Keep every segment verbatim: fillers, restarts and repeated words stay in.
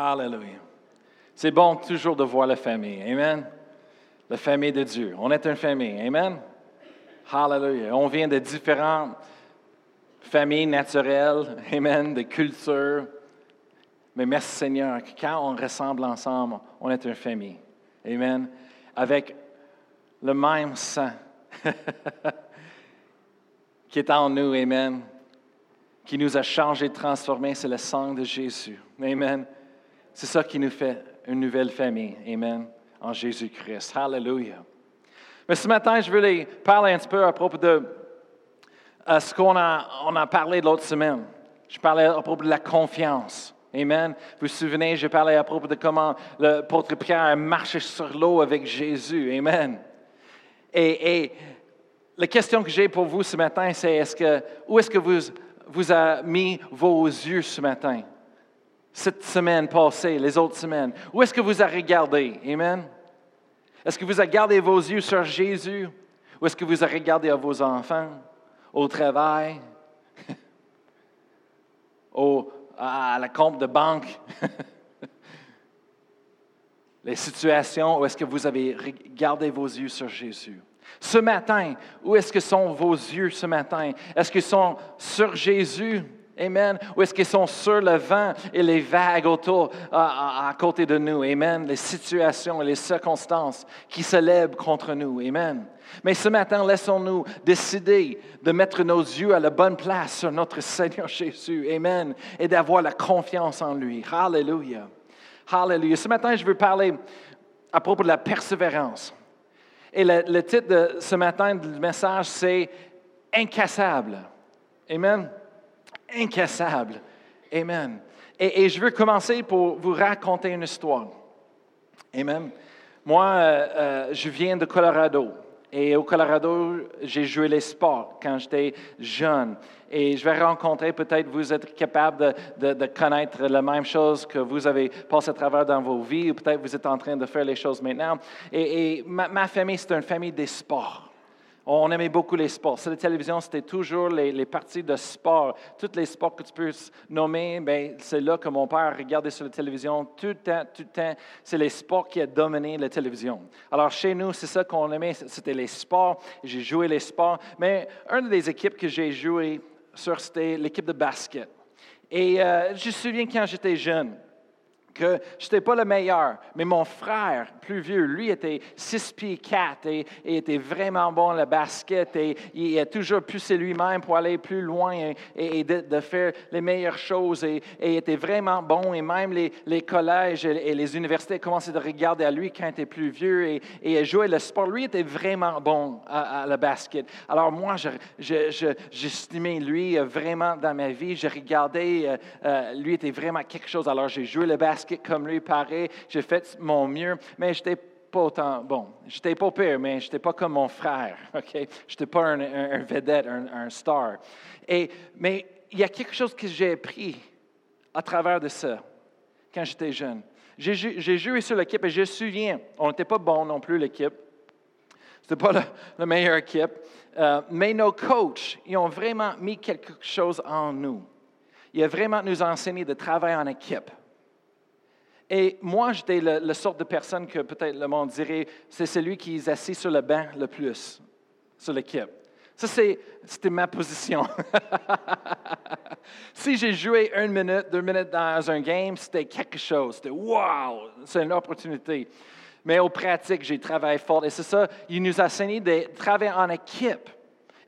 Hallelujah. C'est bon toujours de voir la famille. Amen. La famille de Dieu. On est une famille. Amen. Hallelujah. On vient de différentes familles naturelles. Amen. De cultures. Mais merci Seigneur, quand on ressemble ensemble, on est une famille. Amen. Avec le même sang qui est en nous. Amen. Qui nous a changés, transformés. C'est le sang de Jésus. Amen. C'est ça qui nous fait une nouvelle famille. Amen. En Jésus-Christ. Hallelujah. Mais ce matin, je veux les parler un petit peu à propos de à ce qu'on a, on a parlé de l'autre semaine. Je parlais à propos de la confiance. Amen. Vous vous souvenez, j'ai parlé à propos de comment l'apôtre Pierre marchait sur l'eau avec Jésus. Amen. Et, et la question que j'ai pour vous ce matin, c'est est-ce que, où est-ce que vous, vous avez mis vos yeux ce matin? Cette semaine passée, les autres semaines. Où est-ce que vous avez regardé? Amen. Est-ce que vous avez gardé vos yeux sur Jésus? Ou est-ce que vous avez regardé à vos enfants, au travail, au, à la compte de banque? Les situations où est-ce que vous avez gardé vos yeux sur Jésus? Ce matin, où est-ce que sont vos yeux ce matin? Est-ce qu'ils sont sur Jésus? Amen. Ou est-ce qu'ils sont sur le vent et les vagues autour, à, à, à côté de nous? Amen. Les situations et les circonstances qui se lèvent contre nous. Amen. Mais ce matin, laissons-nous décider de mettre nos yeux à la bonne place sur notre Seigneur Jésus. Amen. Et d'avoir la confiance en lui. Hallelujah. Hallelujah. Ce matin, je veux parler à propos de la persévérance. Et le, le titre de ce matin du message, c'est « Incassable ». Amen. Incassable. Amen. Et, et je veux commencer pour vous raconter une histoire. Amen. Moi, euh, euh, je viens de Colorado. Et au Colorado, j'ai joué les sports quand j'étais jeune. Et je vais rencontrer, peut-être vous êtes capable de, de, de connaître la même chose que vous avez passé à travers dans vos vies, ou peut-être vous êtes en train de faire les choses maintenant. Et, et ma, ma famille, c'est une famille des sports. On aimait beaucoup les sports. Sur la télévision, c'était toujours les, les parties de sport. Tous les sports que tu peux nommer, bien, c'est là que mon père regardait sur la télévision tout le temps, tout le temps. C'est les sports qui a dominé la télévision. Alors, chez nous, c'est ça qu'on aimait, c'était les sports. J'ai joué les sports. Mais une des équipes que j'ai joué sur, c'était l'équipe de basket. Et euh, je me souviens quand j'étais jeune, que je n'étais pas le meilleur, mais mon frère, plus vieux, lui était six pieds quatre et, et était vraiment bon à la basket et il a toujours poussé lui-même pour aller plus loin et, et, et de, de faire les meilleures choses et, et était vraiment bon et même les, les collèges et, et les universités commençaient de regarder à lui quand il était plus vieux et, et jouait le sport. Lui était vraiment bon à, à la basket. Alors moi, je, je, je, j'estimais lui vraiment dans ma vie, je regardais, euh, euh, lui était vraiment quelque chose. Alors j'ai joué le basket comme lui, pareil, j'ai fait mon mieux, mais j'étais pas autant bon. J'étais pas pire, mais j'étais pas comme mon frère, ok? J'étais pas un, un, un vedette, un, un star. Et, mais il y a quelque chose que j'ai appris à travers de ça, quand j'étais jeune. J'ai, j'ai joué sur l'équipe et je me souviens, on n'était pas bon non plus l'équipe. C'était pas la, la meilleure équipe. Euh, mais nos coachs, ils ont vraiment mis quelque chose en nous. Ils ont vraiment nous enseigné de travailler en équipe. Et moi, j'étais le, le sorte de personne que peut-être le monde dirait, c'est celui qui est assis sur le banc le plus, sur l'équipe. Ça, c'est, c'était ma position. Si j'ai joué une minute, deux minutes dans un game, c'était quelque chose. C'était « wow, c'est une opportunité ». Mais aux pratiques, j'ai travaillé fort. Et c'est ça, il nous a enseigné de travailler en équipe.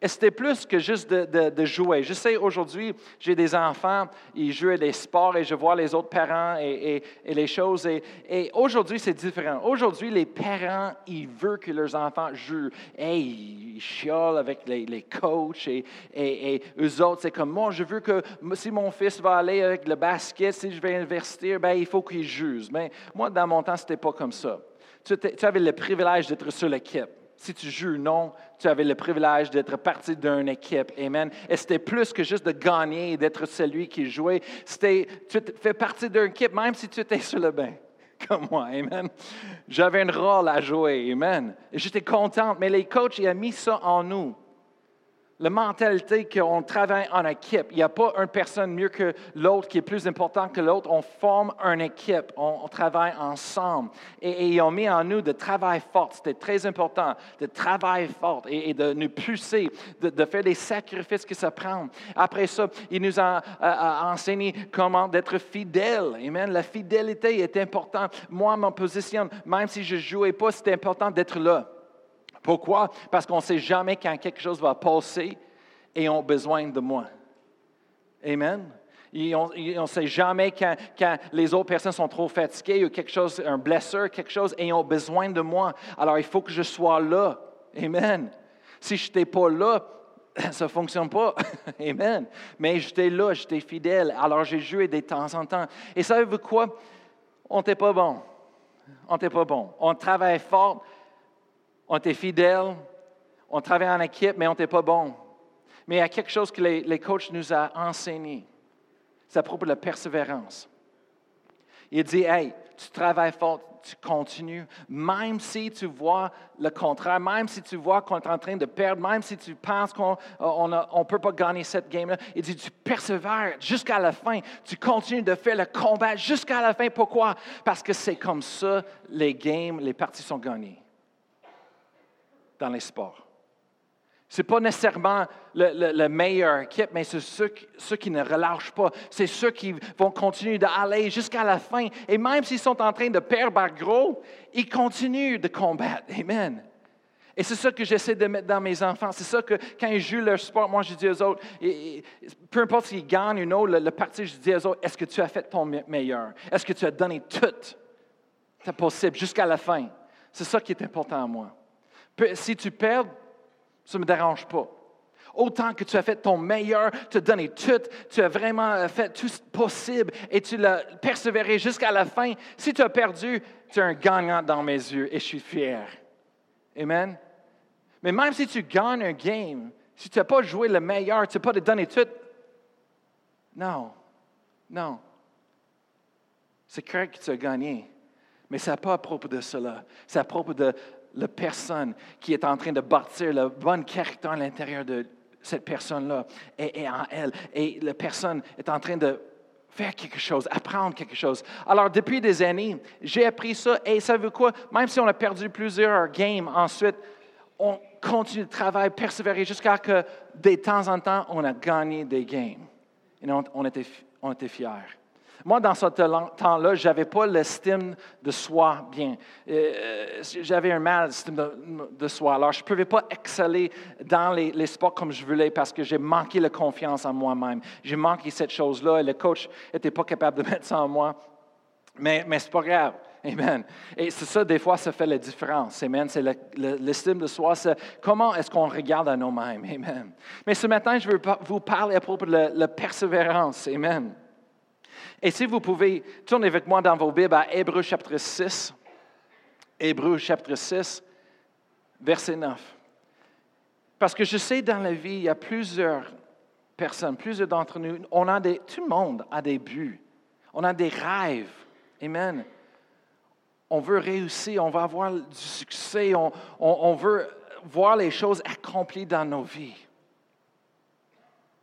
Et c'était plus que juste de, de, de jouer. Je sais, aujourd'hui, j'ai des enfants, ils jouent à des sports et je vois les autres parents et, et, et les choses. Et, et aujourd'hui, c'est différent. Aujourd'hui, les parents, ils veulent que leurs enfants jouent. Et ils chiolent avec les, les coachs et, et, et eux autres. C'est comme, moi, je veux que si mon fils va aller avec le basket, si je vais investir, bien, il faut qu'il joue. Mais moi, dans mon temps, ce n'était pas comme ça. Tu, tu avais le privilège d'être sur l'équipe. Si tu joues, non, tu avais le privilège d'être partie d'une équipe. Amen. Et c'était plus que juste de gagner et d'être celui qui jouait. C'était, tu fais partie d'une équipe, même si tu étais sur le banc, comme moi. Amen. J'avais un rôle à jouer. Amen. Et j'étais contente, mais les coachs, ils ont mis ça en nous. la mentalité qu'on travaille en équipe. Il n'y a pas une personne mieux que l'autre qui est plus importante que l'autre. On forme une équipe, on, on travaille ensemble. Et, et ils ont mis en nous de travail fort. C'était très important, de travail fort et, et de nous pousser, de, de faire des sacrifices que ça prend. Après ça, ils nous ont enseigné comment être fidèles. Amen. La fidélité est importante. Moi, ma position, même si je ne jouais pas, c'était important d'être là. Pourquoi? Parce qu'on ne sait jamais quand quelque chose va passer et on a besoin de moi. Amen. Et on ne sait jamais quand, quand les autres personnes sont trop fatiguées ou quelque chose, un blessure, quelque chose, et ont besoin de moi. Alors, il faut que je sois là. Amen. Si je n'étais pas là, ça ne fonctionne pas. Amen. Mais j'étais là, j'étais fidèle. Alors, j'ai joué de temps en temps. Et savez-vous quoi? On n'était pas bon. On n'était pas bon. On travaille fort. On était fidèles, on travaillait en équipe, mais on n'était pas bon. Mais il y a quelque chose que les, les coachs nous ont enseigné. C'est à propos de la persévérance. Il dit, « Hey, tu travailles fort, tu continues, même si tu vois le contraire, même si tu vois qu'on est en train de perdre, même si tu penses qu'on ne peut pas gagner cette game-là. » Il dit, « Tu persévères jusqu'à la fin, tu continues de faire le combat jusqu'à la fin. Pourquoi? Parce que c'est comme ça les games, les parties sont gagnées. » dans les sports. Ce n'est pas nécessairement le, le, le meilleur équipe, mais c'est ceux, ceux qui ne relâchent pas. C'est ceux qui vont continuer d'aller jusqu'à la fin. Et même s'ils sont en train de perdre par gros, ils continuent de combattre. Amen. Et c'est ça que j'essaie de mettre dans mes enfants. C'est ça que quand ils jouent leur sport, moi je dis aux autres, et, et, peu importe s'ils gagnent ou non, le, le parti, je dis aux autres, est-ce que tu as fait ton meilleur? Est-ce que tu as donné tout ta possible jusqu'à la fin? C'est ça qui est important à moi. Si tu perds, ça ne me dérange pas. Autant que tu as fait ton meilleur, tu as donné tout, tu as vraiment fait tout ce possible et tu l'as persévéré jusqu'à la fin. Si tu as perdu, tu es un gagnant dans mes yeux et je suis fier. Amen. Mais même si tu gagnes un game, si tu n'as pas joué le meilleur, tu n'as pas donné tout, non, non. C'est correct que tu as gagné, mais ce n'est pas à propos de cela. C'est à propos de la personne qui est en train de bâtir le bon caractère à l'intérieur de cette personne-là et, et en elle. Et la personne est en train de faire quelque chose, apprendre quelque chose. Alors, depuis des années, j'ai appris ça. Et ça veut quoi? Même si on a perdu plusieurs games ensuite, on continue de travailler, persévérer jusqu'à que, de temps en temps, on a gagné des games. Et on, on, était, on était fiers. Moi, dans ce temps-là, je n'avais pas l'estime de soi bien. Euh, j'avais un mal d'estime de, de soi. Alors, je ne pouvais pas exceller dans les, les sports comme je voulais parce que j'ai manqué la confiance en moi-même. J'ai manqué cette chose-là et le coach n'était pas capable de mettre ça en moi. Mais, mais ce n'est pas grave. Amen. Et c'est ça, des fois, ça fait la différence. Amen. C'est le, le, l'estime de soi. C'est comment est-ce qu'on regarde à nous-mêmes. Amen. Mais ce matin, je veux vous parler à propos de la, la persévérance. Amen. Et si vous pouvez, tournez avec moi dans vos Bibles à Hébreux chapitre six, Hébreux chapitre six, verset neuf. Parce que je sais, dans la vie, il y a plusieurs personnes, plusieurs d'entre nous, on a des, tout le monde a des buts, on a des rêves, amen. On veut réussir, on veut avoir du succès, on, on, on veut voir les choses accomplies dans nos vies.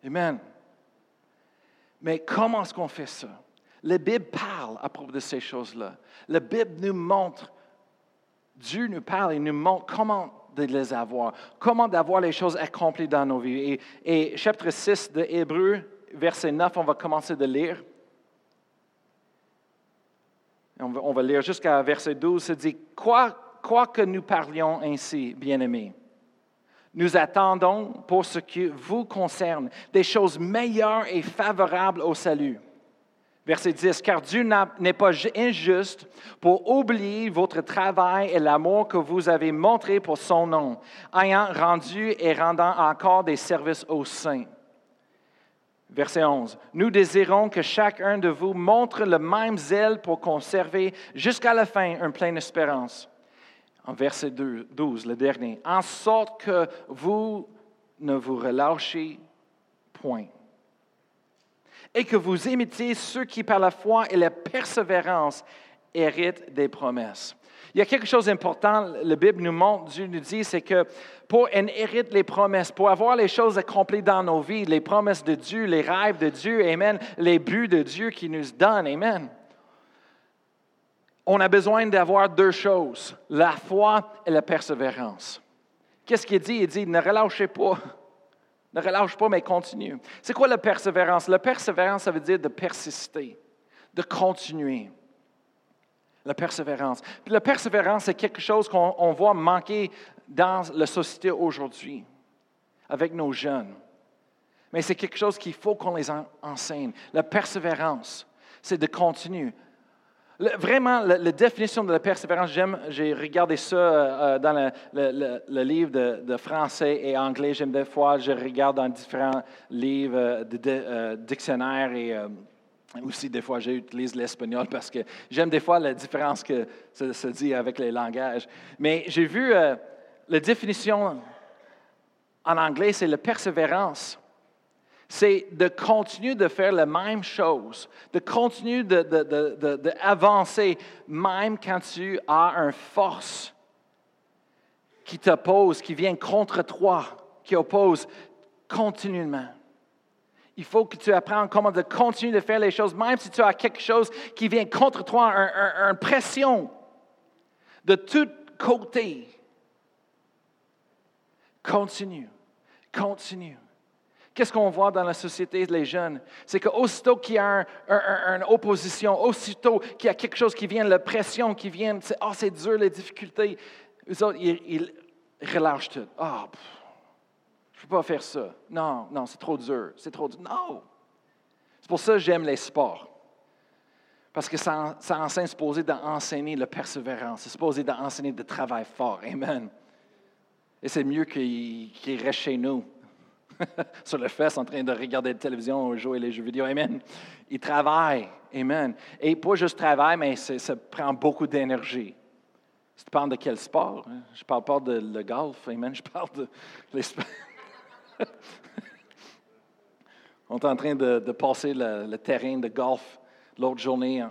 Amen. Mais comment est-ce qu'on fait ça? La Bible parle à propos de ces choses-là. La Bible nous montre, Dieu nous parle et nous montre comment de les avoir, comment d'avoir les choses accomplies dans nos vies. Et, et chapitre six de Hébreux, verset neuf, on va commencer de lire. On va, on va lire jusqu'à verset douze. Ça dit, « Quoique nous parlions ainsi, bien-aimés, nous attendons pour ce qui vous concerne des choses meilleures et favorables au salut. » Verset dix, « Car Dieu n'est pas injuste pour oublier votre travail et l'amour que vous avez montré pour son nom, ayant rendu et rendant encore des services aux saints. » Verset onze, « Nous désirons que chacun de vous montre le même zèle pour conserver jusqu'à la fin une pleine espérance. » En verset douze, le dernier, « En sorte que vous ne vous relâchez point et que vous imitiez ceux qui, par la foi et la persévérance, hérite des promesses. Il y a quelque chose d'important, la Bible nous montre, Dieu nous dit, c'est que pour hériter les promesses, pour avoir les choses accomplies dans nos vies, les promesses de Dieu, les rêves de Dieu, amen, les buts de Dieu qu'il nous donne, amen. On a besoin d'avoir deux choses, la foi et la persévérance. Qu'est-ce qu'il dit? Il dit, ne relâchez pas, ne relâche pas, mais continue. C'est quoi la persévérance? La persévérance, ça veut dire de persister, de continuer. La persévérance. Puis la persévérance, c'est quelque chose qu'on on voit manquer dans la société aujourd'hui, avec nos jeunes. Mais c'est quelque chose qu'il faut qu'on les en, enseigne. La persévérance, c'est de continuer. Le, vraiment, la, la définition de la persévérance, j'aime, j'ai regardé ça euh, dans le, le, le, le livre de, de français et anglais. J'aime des fois, je regarde dans différents livres, euh, de, de, euh, dictionnaires et... Euh, Aussi, des fois, j'utilise l'espagnol parce que j'aime des fois la différence que ça se dit avec les langages. Mais j'ai vu euh, la définition en anglais, c'est la persévérance. C'est de continuer de faire la même chose, de continuer de, de, de, de, de avancer, même quand tu as une force qui t'oppose, qui vient contre toi, qui oppose continuellement. Il faut que tu apprennes comment de continuer de faire les choses, même si tu as quelque chose qui vient contre toi, une un, un pression de tous côtés. Continue, continue. Qu'est-ce qu'on voit dans la société des jeunes? C'est qu'aussitôt qu'il y a un, un, un, une opposition, aussitôt qu'il y a quelque chose qui vient, la pression qui vient, c'est, oh, c'est dur, les difficultés, eux autres, ils, ils relâchent tout. Oh, pff. Je ne peux pas faire ça. Non, non, c'est trop dur. C'est trop dur. Non! C'est pour ça que j'aime les sports. Parce que ça, ça enseigne, c'est supposé d'enseigner la persévérance. C'est supposé d'enseigner de travail fort. Amen. Et c'est mieux qu'il, qu'il reste chez nous, sur le fesse, en train de regarder la télévision, jouer les jeux vidéo. Amen. Il travaille. Amen. Et pas juste travail, mais c'est, ça prend beaucoup d'énergie. Si tu parles de quel sport? Hein? Je parle pas de le golf. Amen. Je parle de les sports. On est en train de, de passer le, le terrain de golf l'autre journée,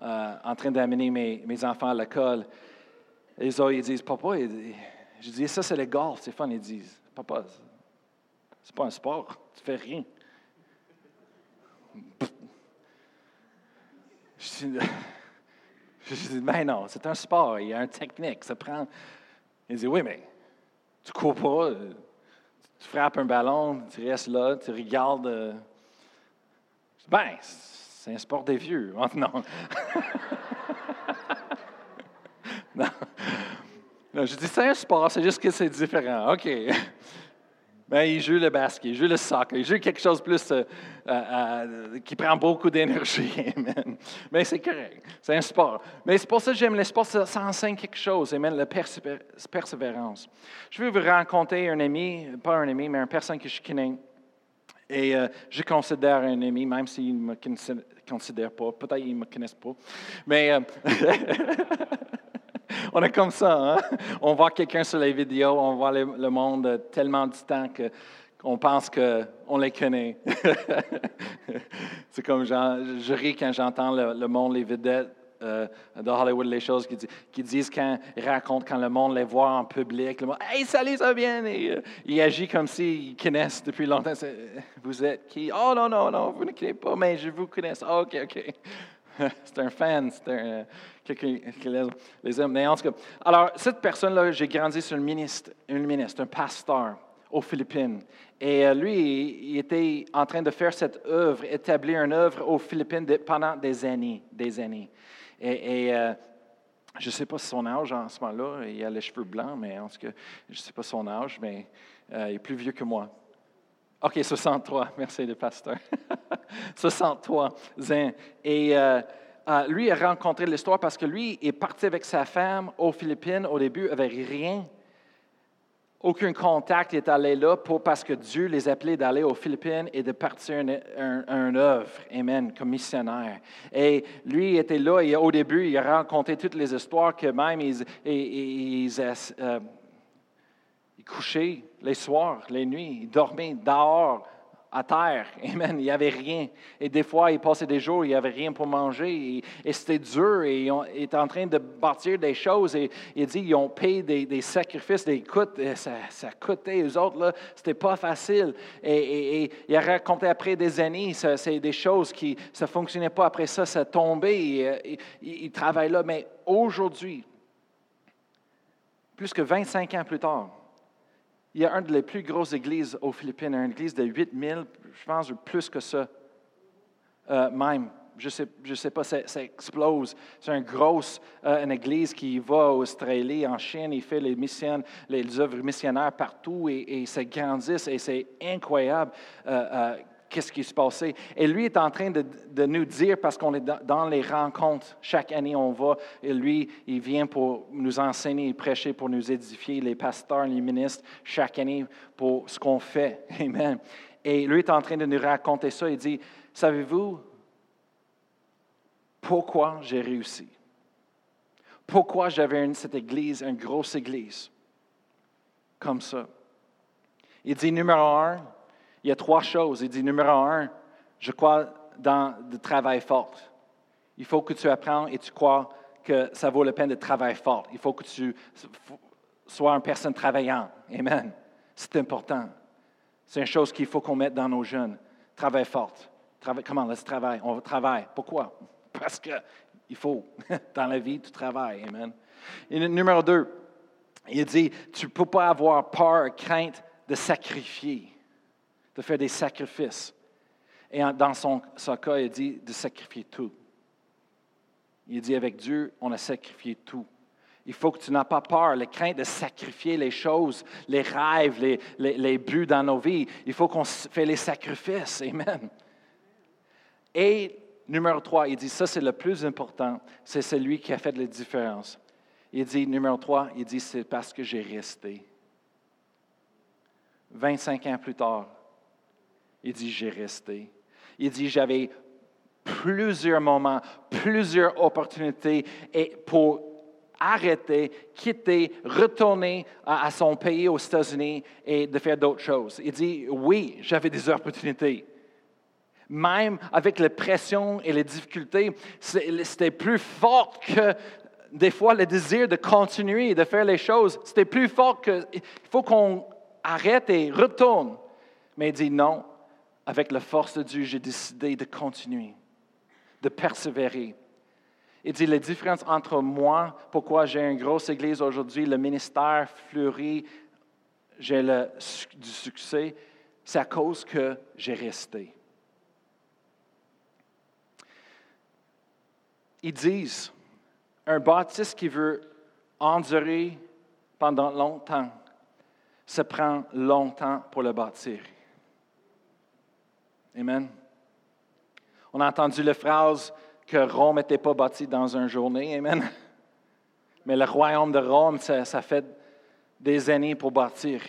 euh, en train d'amener mes, mes enfants à l'école. Et ils, ont, ils disent, papa, ils, je dis, ça c'est le golf, c'est fun. Ils disent, papa, c'est pas un sport, tu fais rien. Je dis, je dis ben non, c'est un sport, il y a une technique, ça prend. Ils disent, oui, mais tu cours pas. Tu frappes un ballon, tu restes là, tu regardes. Euh... Ben, c'est un sport des vieux. Non. non. non. Je dis, c'est un sport, c'est juste que c'est différent. OK. Ben, il joue le basket, il joue le soccer, il joue quelque chose de plus euh, euh, euh, qui prend beaucoup d'énergie. Amen. Mais c'est correct. C'est un sport. Mais c'est pour ça que j'aime le sport, ça, ça enseigne quelque chose. Amen. La persé- persévérance. Je veux vous raconter un ami, pas un ami, mais une personne que je connais. Et euh, je considère un ami, même s'il ne me cons- considère pas. Peut-être qu'ils ne me connaissent pas. Mais. Euh, On est comme ça, hein? On voit quelqu'un sur les vidéos, on voit le, le monde tellement distant que qu'on pense qu'on les connaît. C'est comme, je ris quand j'entends le, le monde, les vedettes euh, de Hollywood, les choses qui, qui disent, quand ils racontent, quand le monde les voit en public, le monde, « Hey, salut, ça vient! » euh, Ils agissent comme s'ils connaissent depuis longtemps. C'est, « Vous êtes qui? »« Oh non, non, non, vous ne connaissez pas, mais je vous connais. Oh, » »« OK, OK. » C'est un fan, c'est un, quelqu'un qui les aime. Mais en tout cas, alors, cette personne-là, j'ai grandi sur une ministre, une ministre, un pasteur aux Philippines. Et lui, il était en train de faire cette œuvre, établir une œuvre aux Philippines pendant des années, des années. Et, et euh, je ne sais pas son âge en ce moment-là, il a les cheveux blancs, mais en tout cas, je ne sais pas son âge, mais euh, il est plus vieux que moi. OK, soixante-trois, merci le pasteur. soixante-trois ans. Et euh, euh, lui a rencontré l'histoire parce que lui est parti avec sa femme aux Philippines au début, avec rien, aucun contact. Il est allé là pour, parce que Dieu les appelait d'aller aux Philippines et de partir une, un, un œuvre, amen, comme missionnaire. Et lui était là et au début, il a rencontré toutes les histoires que même ils, ils, ils euh, il couchait les soirs, les nuits, il dormait dehors, à terre. Amen. Il n'y avait rien. Et des fois, il passait des jours, il n'y avait rien pour manger. Et, et c'était dur. Et il était en train de bâtir des choses. Et il dit, ils ont payé des, des sacrifices, des coûts. Ça, ça coûtait. Eux autres, là, c'était pas facile. Et, et, et il a raconté après des années, ça, c'est des choses qui, ça fonctionnait pas. Après ça, ça tombait. Et, et, il travaille là. Mais aujourd'hui, plus que vingt-cinq ans plus tard, il y a une des plus grosses églises aux Philippines, une église de huit mille, je pense, ou plus que ça, euh, même. Je ne sais, je sais pas, ça, ça explose. C'est une grosse euh, une église qui va en Australie, en Chine, il fait les missions, les œuvres missionnaires partout, et, et ça grandit, et c'est incroyable euh, euh, qu'est-ce qui se passait. Et lui est en train de, de nous dire, parce qu'on est dans, dans les rencontres, chaque année on va, et lui, il vient pour nous enseigner et prêcher, pour nous édifier, les pasteurs, les ministres, chaque année, pour ce qu'on fait. Amen. Et lui est en train de nous raconter ça, il dit, « Savez-vous, pourquoi j'ai réussi? Pourquoi j'avais une, cette église, une grosse église? » Comme ça. Il dit, numéro un, il y a trois choses. Il dit, numéro un, je crois dans le travail fort. Il faut que tu apprennes et tu crois que ça vaut la peine de travailler fort. Il faut que tu sois une personne travaillante. Amen. C'est important. C'est une chose qu'il faut qu'on mette dans nos jeunes. Travail fort. Travail, comment? Laisse travailler. On travaille. Pourquoi? Parce qu'il faut, dans la vie, tu travailles. Amen. Et numéro deux, il dit, tu ne peux pas avoir peur, crainte de sacrifier, de faire des sacrifices. Et dans son, son cas, il dit de sacrifier tout. Il dit, avec Dieu, on a sacrifié tout. Il faut que tu n'aies pas peur, la crainte de sacrifier les choses, les rêves, les, les, les buts dans nos vies. Il faut qu'on fasse les sacrifices. Amen. Et numéro trois, il dit, ça c'est le plus important, c'est celui qui a fait la différence. Il dit, numéro trois, il dit, c'est parce que j'ai resté. vingt-cinq ans plus tard, il dit, j'ai resté. Il dit, j'avais plusieurs moments, plusieurs opportunités et pour arrêter, quitter, retourner à, à son pays, aux États-Unis et de faire d'autres choses. Il dit, oui, j'avais des opportunités. Même avec les pressions et les difficultés, c'était plus fort que, des fois, le désir de continuer, de faire les choses. C'était plus fort que, il faut qu'on arrête et retourne. Mais il dit, non, avec la force de Dieu, j'ai décidé de continuer, de persévérer. Il dit, la différence entre moi, pourquoi j'ai une grosse église aujourd'hui, le ministère fleurit, j'ai le, du succès, c'est à cause que j'ai resté. Ils disent, un bâtisse qui veut endurer pendant longtemps, se prend longtemps pour le bâtir. Amen. On a entendu la phrase que Rome n'était pas bâtie dans une journée. Amen. Mais le royaume de Rome, ça, ça fait des années pour bâtir.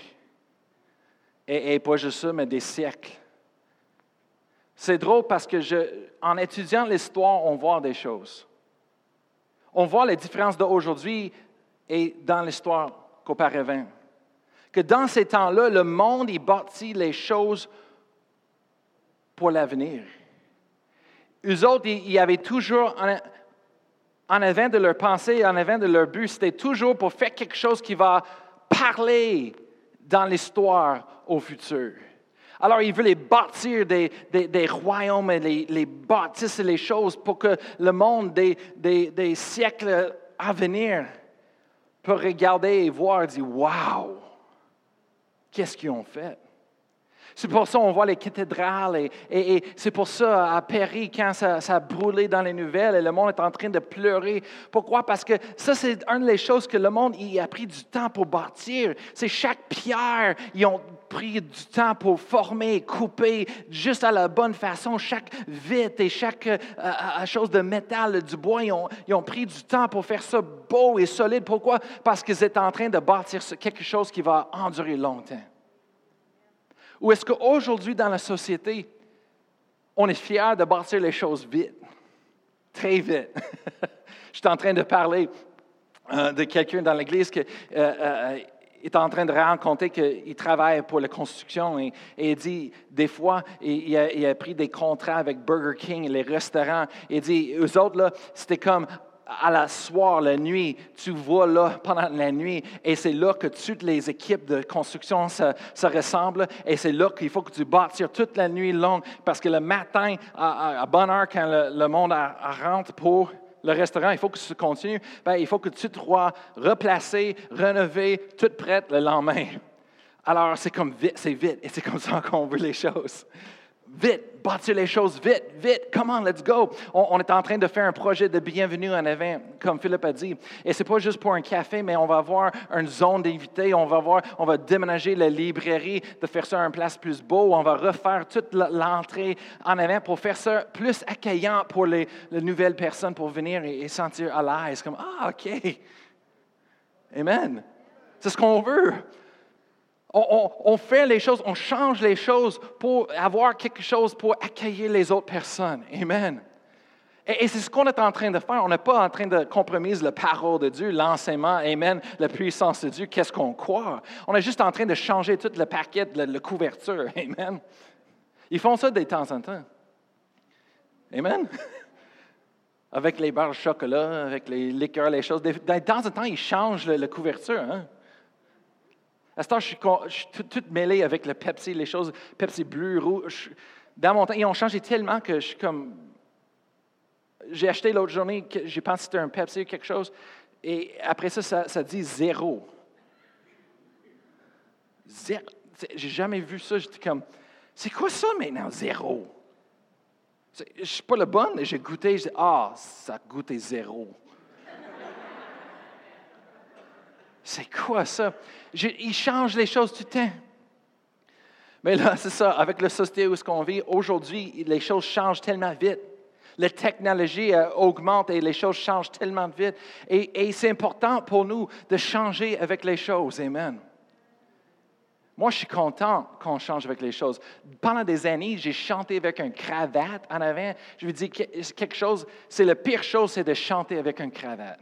Et, et pas juste ça, mais des siècles. C'est drôle parce que je, en étudiant l'histoire, on voit des choses. On voit les différences d'aujourd'hui et dans l'histoire qu'auparavant. Que dans ces temps-là, le monde il bâtit les choses pour l'avenir. Eux autres, ils avaient toujours en, en avant de leur pensée, en avant de leur but, c'était toujours pour faire quelque chose qui va parler dans l'histoire au futur. Alors, il veut les bâtir des, des, des royaumes, les, les bâtisses et les choses pour que le monde des, des, des siècles à venir peut regarder et voir et dire « Wow! Qu'est-ce qu'ils ont fait? » C'est pour ça qu'on voit les cathédrales et, et, et c'est pour ça à Paris, quand ça, ça a brûlé dans les nouvelles et le monde est en train de pleurer. Pourquoi? Parce que ça, c'est une des choses que le monde il a pris du temps pour bâtir. C'est chaque pierre, ils ont pris du temps pour former, couper juste à la bonne façon. Chaque vitre et chaque euh, chose de métal, du bois, ils ont, ils ont pris du temps pour faire ça beau et solide. Pourquoi? Parce qu'ils étaient en train de bâtir quelque chose qui va endurer longtemps. Ou est-ce qu'aujourd'hui, dans la société, on est fiers de bâtir les choses vite, très vite? Je suis en train de parler euh, de quelqu'un dans l'Église qui euh, euh, est en train de raconter qu'il travaille pour la construction et, et il dit, des fois, il, il, a, il a pris des contrats avec Burger King, les restaurants. Il dit, eux autres, là, c'était comme à la soir, la nuit, tu vois là pendant la nuit et c'est là que toutes les équipes de construction se, se ressemblent et c'est là qu'il faut que tu bâtir toute la nuit longue parce que le matin, à, à, à bonne heure, quand le, le monde à, à rentre pour le restaurant, il faut que tu continues, bien, il faut que tu te sois replacé, rénové, tout prêt le lendemain. Alors, c'est comme vite, c'est vite et c'est comme ça qu'on veut les choses. Vite, bâtir les choses vite, vite, come on, let's go. On, on est en train de faire un projet de bienvenue en Evan, comme Philippe a dit. Et c'est pas juste pour un café, mais on va avoir une zone d'invités, on va avoir, on va déménager la librairie, de faire ça à une place plus beau, on va refaire toute l'entrée en Evan pour faire ça plus accueillant pour les, les nouvelles personnes pour venir et, et sentir à l'aise, comme ah, ok, amen. C'est ce qu'on veut. On, on, on fait les choses, on change les choses pour avoir quelque chose pour accueillir les autres personnes. Amen. Et, et c'est ce qu'on est en train de faire. On n'est pas en train de compromettre la parole de Dieu, l'enseignement, amen, la puissance de Dieu, qu'est-ce qu'on croit. On est juste en train de changer tout le paquet, la, la couverture. Amen. Ils font ça de temps en temps. Amen. Avec les barres de chocolat, avec les liqueurs, les choses. De temps en temps, ils changent la, la couverture, hein. À ce temps, je suis, je suis tout, tout mêlé avec le Pepsi, les choses, Pepsi bleu, rouge. Dans mon temps, ils ont changé tellement que je suis comme... J'ai acheté l'autre journée, j'ai pensé que c'était un Pepsi ou quelque chose, et après ça, ça, ça dit zéro. Zéro. J'ai jamais vu ça. J'étais comme, c'est quoi ça maintenant, zéro? Je ne suis pas le bon, mais j'ai goûté, je dis, ah, ça goûtait zéro. C'est quoi ça? Je, ils changent les choses tout le temps. Mais là, c'est ça, avec la société où est-ce qu'on vit, aujourd'hui, les choses changent tellement vite. La technologie euh, augmente et les choses changent tellement vite. Et, et c'est important pour nous de changer avec les choses. Amen. Moi, je suis content qu'on change avec les choses. Pendant des années, j'ai chanté avec une cravate en avant. Je lui dis quelque chose, c'est la pire chose, c'est de chanter avec une cravate.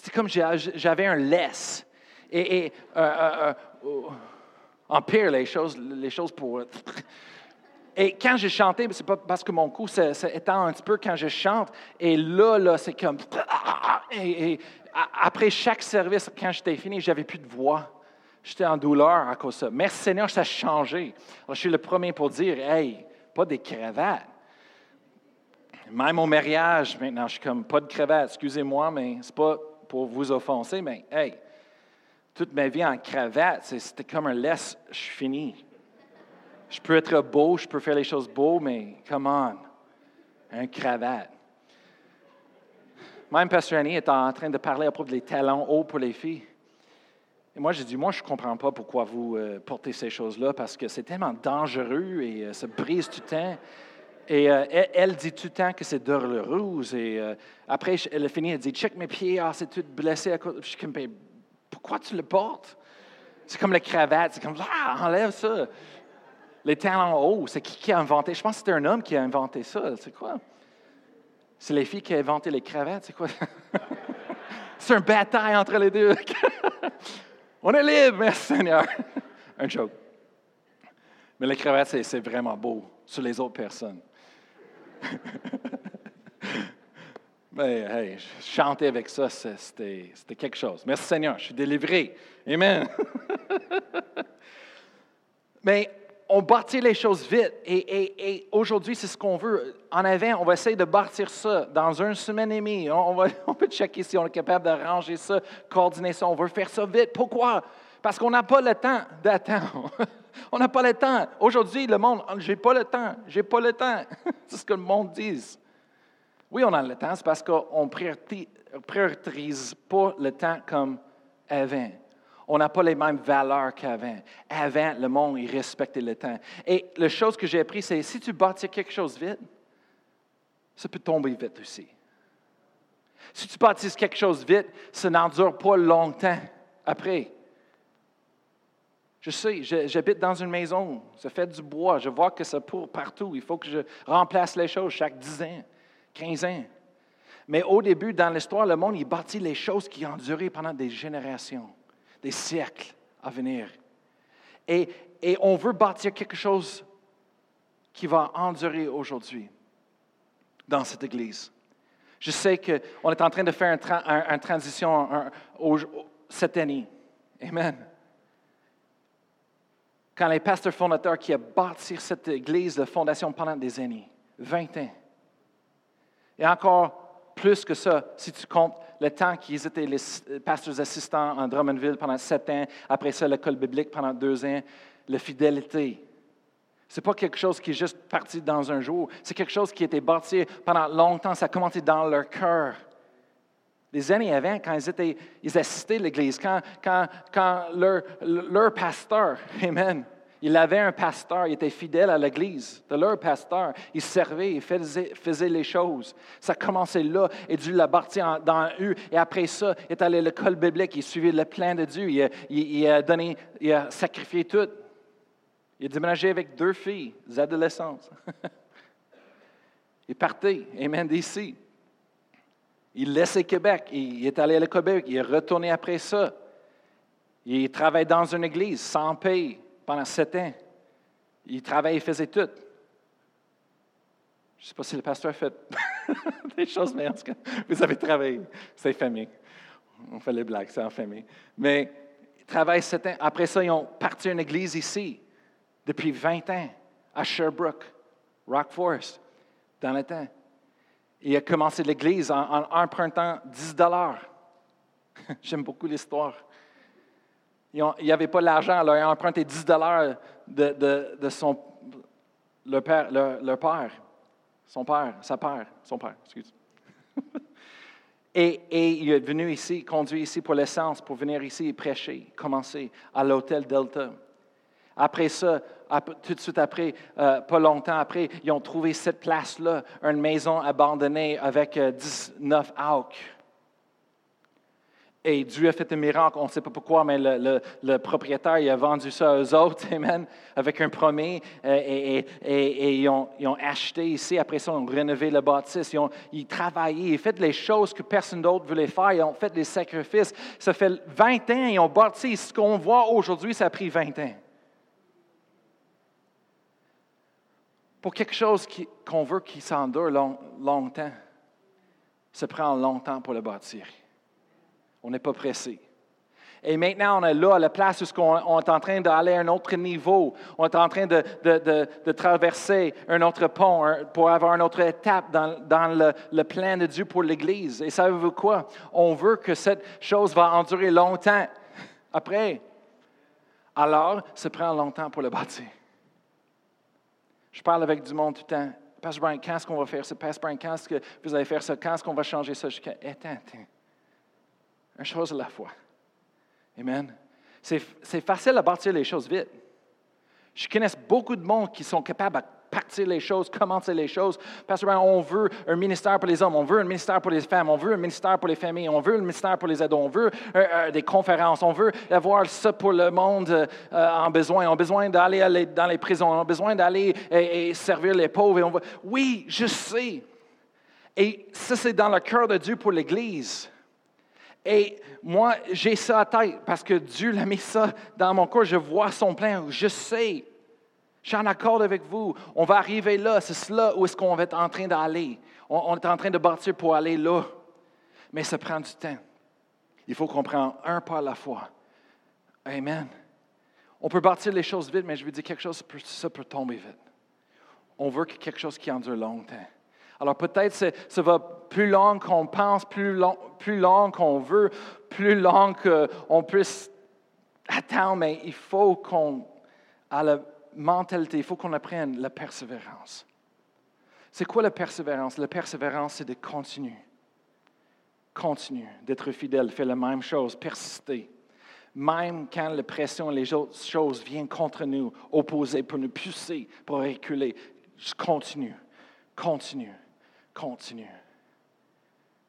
C'était comme j'avais un laisse. Et, et euh, euh, euh, en pire, les choses, les choses pour... Et quand j'ai chanté, c'est pas parce que mon cou s'étend un petit peu quand je chante. Et là, là c'est comme... Et, et après chaque service, quand j'étais fini, j'avais plus de voix. J'étais en douleur à cause de ça. Merci Seigneur, ça a changé. Alors, je suis le premier pour dire, « Hey, pas des cravates. » Même au mariage, maintenant, je suis comme, « Pas de cravate, excusez-moi, mais c'est pas... » pour vous offenser, mais hey, toute ma vie en cravate, c'était comme un laisse, je suis fini. Je peux être beau, je peux faire les choses beaux, mais come on, un cravate. Même Pasteur Annie est en train de parler à propos des talons hauts pour les filles. Et moi, j'ai dit, moi, je ne comprends pas pourquoi vous euh, portez ces choses-là, parce que c'est tellement dangereux et euh, ça brise tout le temps. Et euh, elle, elle dit tout le temps que c'est douloureux. Et euh, après, elle a fini, elle dit, « Check mes pieds, ah, c'est tout blessé. » Je suis comme, « Pourquoi tu le portes? » C'est comme la cravate, c'est comme, « Ah, enlève ça. » Les talons hauts, c'est qui qui a inventé? Je pense que c'était un homme qui a inventé ça. C'est quoi? C'est les filles qui ont inventé les cravates, c'est quoi? C'est une bataille entre les deux. On est libre, merci Seigneur. Un joke. Mais les cravates, c'est, c'est vraiment beau sur les autres personnes. Mais hey, chanter avec ça, c'était, c'était quelque chose. Merci Seigneur, je suis délivré. Amen. Mais on bâtit les choses vite et, et, et aujourd'hui, c'est ce qu'on veut. En avant, on va essayer de bâtir ça dans une semaine et demie. On, on, va, on peut checker si on est capable d'arranger ça, coordonner ça. On veut faire ça vite. Pourquoi? Parce qu'on n'a pas le temps d'attendre. On n'a pas le temps. Aujourd'hui, le monde, j'ai pas le temps, j'ai pas le temps. C'est ce que le monde dit. Oui, on a le temps, c'est parce qu'on ne priorise pas le temps comme avant. On n'a pas les mêmes valeurs qu'avant. Avant, le monde, il respectait le temps. Et la chose que j'ai appris, c'est si tu bâtis quelque chose vite, ça peut tomber vite aussi. Si tu bâtis quelque chose vite, ça n'endure pas longtemps après. Je sais, j'habite dans une maison, ça fait du bois, je vois que ça pourrit partout. Il faut que je remplace les choses chaque dix ans, quinze ans. Mais au début, dans l'histoire, le monde, il bâtit les choses qui ont duré pendant des générations, des siècles à venir. Et, et on veut bâtir quelque chose qui va endurer aujourd'hui dans cette Église. Je sais qu'on est en train de faire une tra- un, un transition un, au, cette année. Amen. Quand les pasteurs fondateurs qui ont bâti cette Église de fondation pendant des années, vingt ans, et encore plus que ça, si tu comptes le temps qu'ils étaient les pasteurs assistants en Drummondville pendant sept ans, après ça, l'école biblique pendant deux ans, la fidélité. Ce n'est pas quelque chose qui est juste parti dans un jour. C'est quelque chose qui a été bâti pendant longtemps. Ça a commencé dans leur cœur. Des années avant, quand ils, étaient, ils assistaient l'Église, quand, quand, quand leur, leur pasteur, amen, il avait un pasteur, il était fidèle à l'Église de leur pasteur. Il servait, il faisait, faisait les choses. Ça commençait là, et Dieu l'a bâti en, dans eux. Et après ça, il est allé à l'école biblique, il suivait le plan de Dieu, il, il, il a donné, il a sacrifié tout. Il a déménagé avec deux filles, des adolescentes. Il partait, amen, d'ici. Il laissait Québec, il, il est allé à l'école biblique, il est retourné après ça. Il travaille dans une église sans paye. Pendant sept ans, il travaillait, il faisait tout. Je ne sais pas si le pasteur a fait des choses, mais en tout cas, vous avez travaillé. C'est famille. On fait les blagues, c'est en famille. Mais il travaille sept ans. Après ça, ils ont parti à une église ici, depuis vingt ans, à Sherbrooke, Rock Forest, dans le temps. Il a commencé l'église en, en empruntant dix dollars. J'aime beaucoup l'histoire. Il n'y avait pas l'argent, alors ils ont emprunté dix dollars de, de, de son, leur, père, leur, leur père, son père, sa père, son père, excuse. et, et il est venu ici, conduit ici pour l'essence, pour venir ici et prêcher, commencer à l'hôtel Delta. Après ça, tout de suite après, euh, pas longtemps après, ils ont trouvé cette place-là, une maison abandonnée avec euh, dix-neuf houcs. Et Dieu a fait un miracle, on ne sait pas pourquoi, mais le, le, le propriétaire, il a vendu ça aux autres, amen, avec un premier, et, et, et, et ils, ont, ils ont acheté ici. Après ça, ils ont rénové le bâtisse, ils ont ils travaillé, ils ont fait les choses que personne d'autre voulait faire, ils ont fait des sacrifices. Ça fait vingt ans, ils ont bâti ce qu'on voit aujourd'hui, ça a pris vingt ans. Pour quelque chose qui, qu'on veut qui s'endure long, longtemps, ça prend longtemps pour le bâtir. On n'est pas pressé. Et maintenant, on est là, à la place où on est en train d'aller à un autre niveau. On est en train de, de, de, de traverser un autre pont pour avoir une autre étape dans, dans le, le plan de Dieu pour l'Église. Et savez-vous quoi? On veut que cette chose va endurer longtemps après. Alors, ça prend longtemps pour le bâtir. Je parle avec du monde tout le temps. « Pasteur Brian, quand est-ce qu'on va faire ça? Pasteur Brian, quand est-ce que vous allez faire ça? Quand est-ce qu'on va changer ça? » Je dis « Attends, attends. » Une chose à la fois. Amen. C'est, c'est facile à bâtir les choses vite. Je connais beaucoup de monde qui sont capables de partir les choses, commencer les choses, parce qu'on veut un ministère pour les hommes, on veut un ministère pour les femmes, on veut un ministère pour les familles, on veut un ministère pour les ados, on veut euh, euh, des conférences, on veut avoir ça pour le monde euh, euh, en besoin, on a besoin d'aller aller dans les prisons, on a besoin d'aller et, et servir les pauvres. Et on veut... Oui, je sais. Et ça, c'est dans le cœur de Dieu pour l'Église. Et moi, j'ai ça à tête parce que Dieu l'a mis ça dans mon cœur. Je vois son plan. Je sais. Je suis en accord avec vous. On va arriver là. C'est cela où est-ce qu'on va être en train d'aller. On, on est en train de bâtir pour aller là. Mais ça prend du temps. Il faut qu'on prenne un pas à la fois. Amen. On peut bâtir les choses vite, mais je veux dire quelque chose, ça peut tomber vite. On veut quelque chose qui endure longtemps. Alors peut-être que ça va plus long qu'on pense, plus long, plus long qu'on veut, plus long qu'on puisse attendre, mais il faut qu'on a la mentalité, il faut qu'on apprenne la persévérance. C'est quoi la persévérance? La persévérance, c'est de continuer. Continuer, d'être fidèle, faire la même chose, persister. Même quand la pression et les autres choses viennent contre nous, opposer, pour nous pousser, pour reculer, je continue, continue. Continue.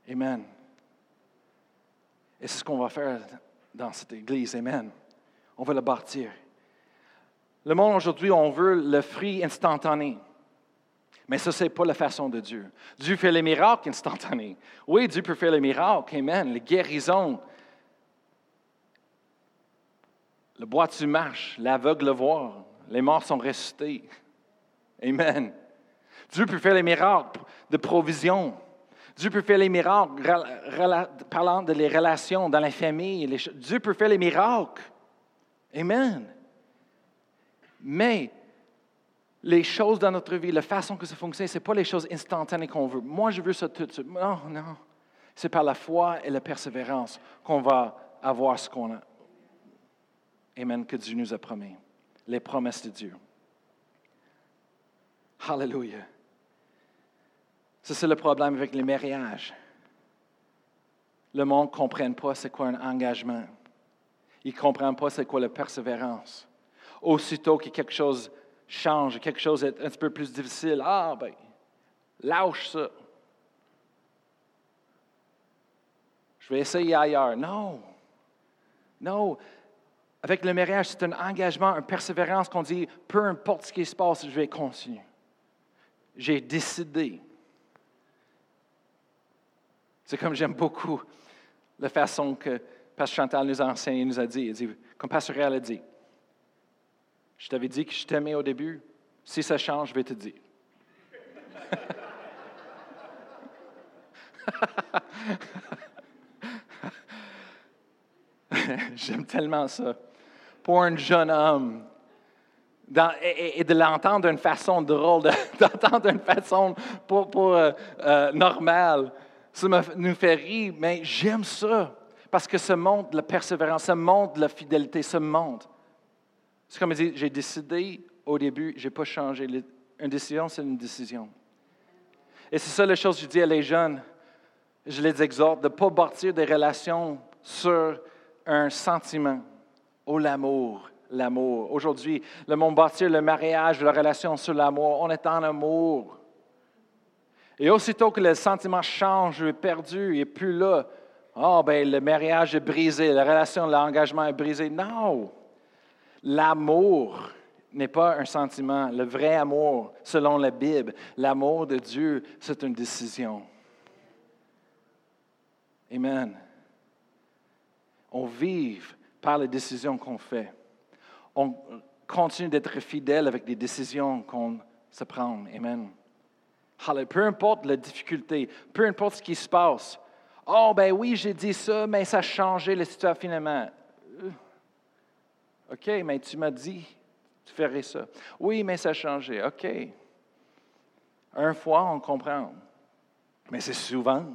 Amen. Et c'est ce qu'on va faire dans cette église. Amen. On va le bâtir. Le monde aujourd'hui, on veut le fruit instantané. Mais ça, ce n'est pas la façon de Dieu. Dieu fait les miracles instantanés. Oui, Dieu peut faire les miracles, amen, les guérisons. Le boiteux marche, l'aveugle voit, les morts sont ressuscités. Amen. Dieu peut faire les miracles de provision. Dieu peut faire les miracles parlant de les relations dans la famille. Les, Dieu peut faire les miracles. Amen. Mais les choses dans notre vie, la façon que ça fonctionne, ce n'est pas les choses instantanées qu'on veut. Moi, je veux ça tout de suite. Non, non. C'est par la foi et la persévérance qu'on va avoir ce qu'on a. Amen, que Dieu nous a promis. Les promesses de Dieu. Hallelujah. Ça, c'est le problème avec les mariages. Le monde ne comprend pas c'est quoi un engagement. Il ne comprend pas c'est quoi la persévérance. Aussitôt que quelque chose change, quelque chose est un petit peu plus difficile, ah ben, lâche ça. Je vais essayer ailleurs. Non. Non. Avec le mariage, c'est un engagement, une persévérance qu'on dit, peu importe ce qui se passe, je vais continuer. J'ai décidé. C'est comme j'aime beaucoup la façon que Pasteur Chantal nous a enseigné, nous a dit, dit comme Pasteur Réal a dit, je t'avais dit que je t'aimais au début, si ça change, je vais te dire. J'aime tellement ça. Pour un jeune homme, dans, et, et de l'entendre d'une façon drôle, de, d'entendre d'une façon pas, pas euh, euh, normale, ça me, nous fait rire, mais j'aime ça, parce que ça montre la persévérance, ça montre la fidélité, ça montre. C'est comme il dit, j'ai décidé au début, je n'ai pas changé. Une décision, c'est une décision. Et c'est ça la chose que je dis à les jeunes, je les exhorte de ne pas bâtir des relations sur un sentiment. Oh, l'amour, l'amour. Aujourd'hui, le monde bâtit le mariage, la relation sur l'amour. On est en amour. Et aussitôt que le sentiment change, est perdu, il n'est plus là. Ah, oh, bien, le mariage est brisé, la relation, l'engagement est brisé. Non! L'amour n'est pas un sentiment. Le vrai amour, selon la Bible, l'amour de Dieu, c'est une décision. Amen. On vit par les décisions qu'on fait. On continue d'être fidèle avec les décisions qu'on se prend. Amen. Peu importe la difficulté, peu importe ce qui se passe. « Oh, ben oui, j'ai dit ça, mais ça a changé la situation finalement. » « OK, mais tu m'as dit, tu ferais ça. »« Oui, mais ça a changé. » »« OK. » Une fois, on comprend. Mais c'est souvent.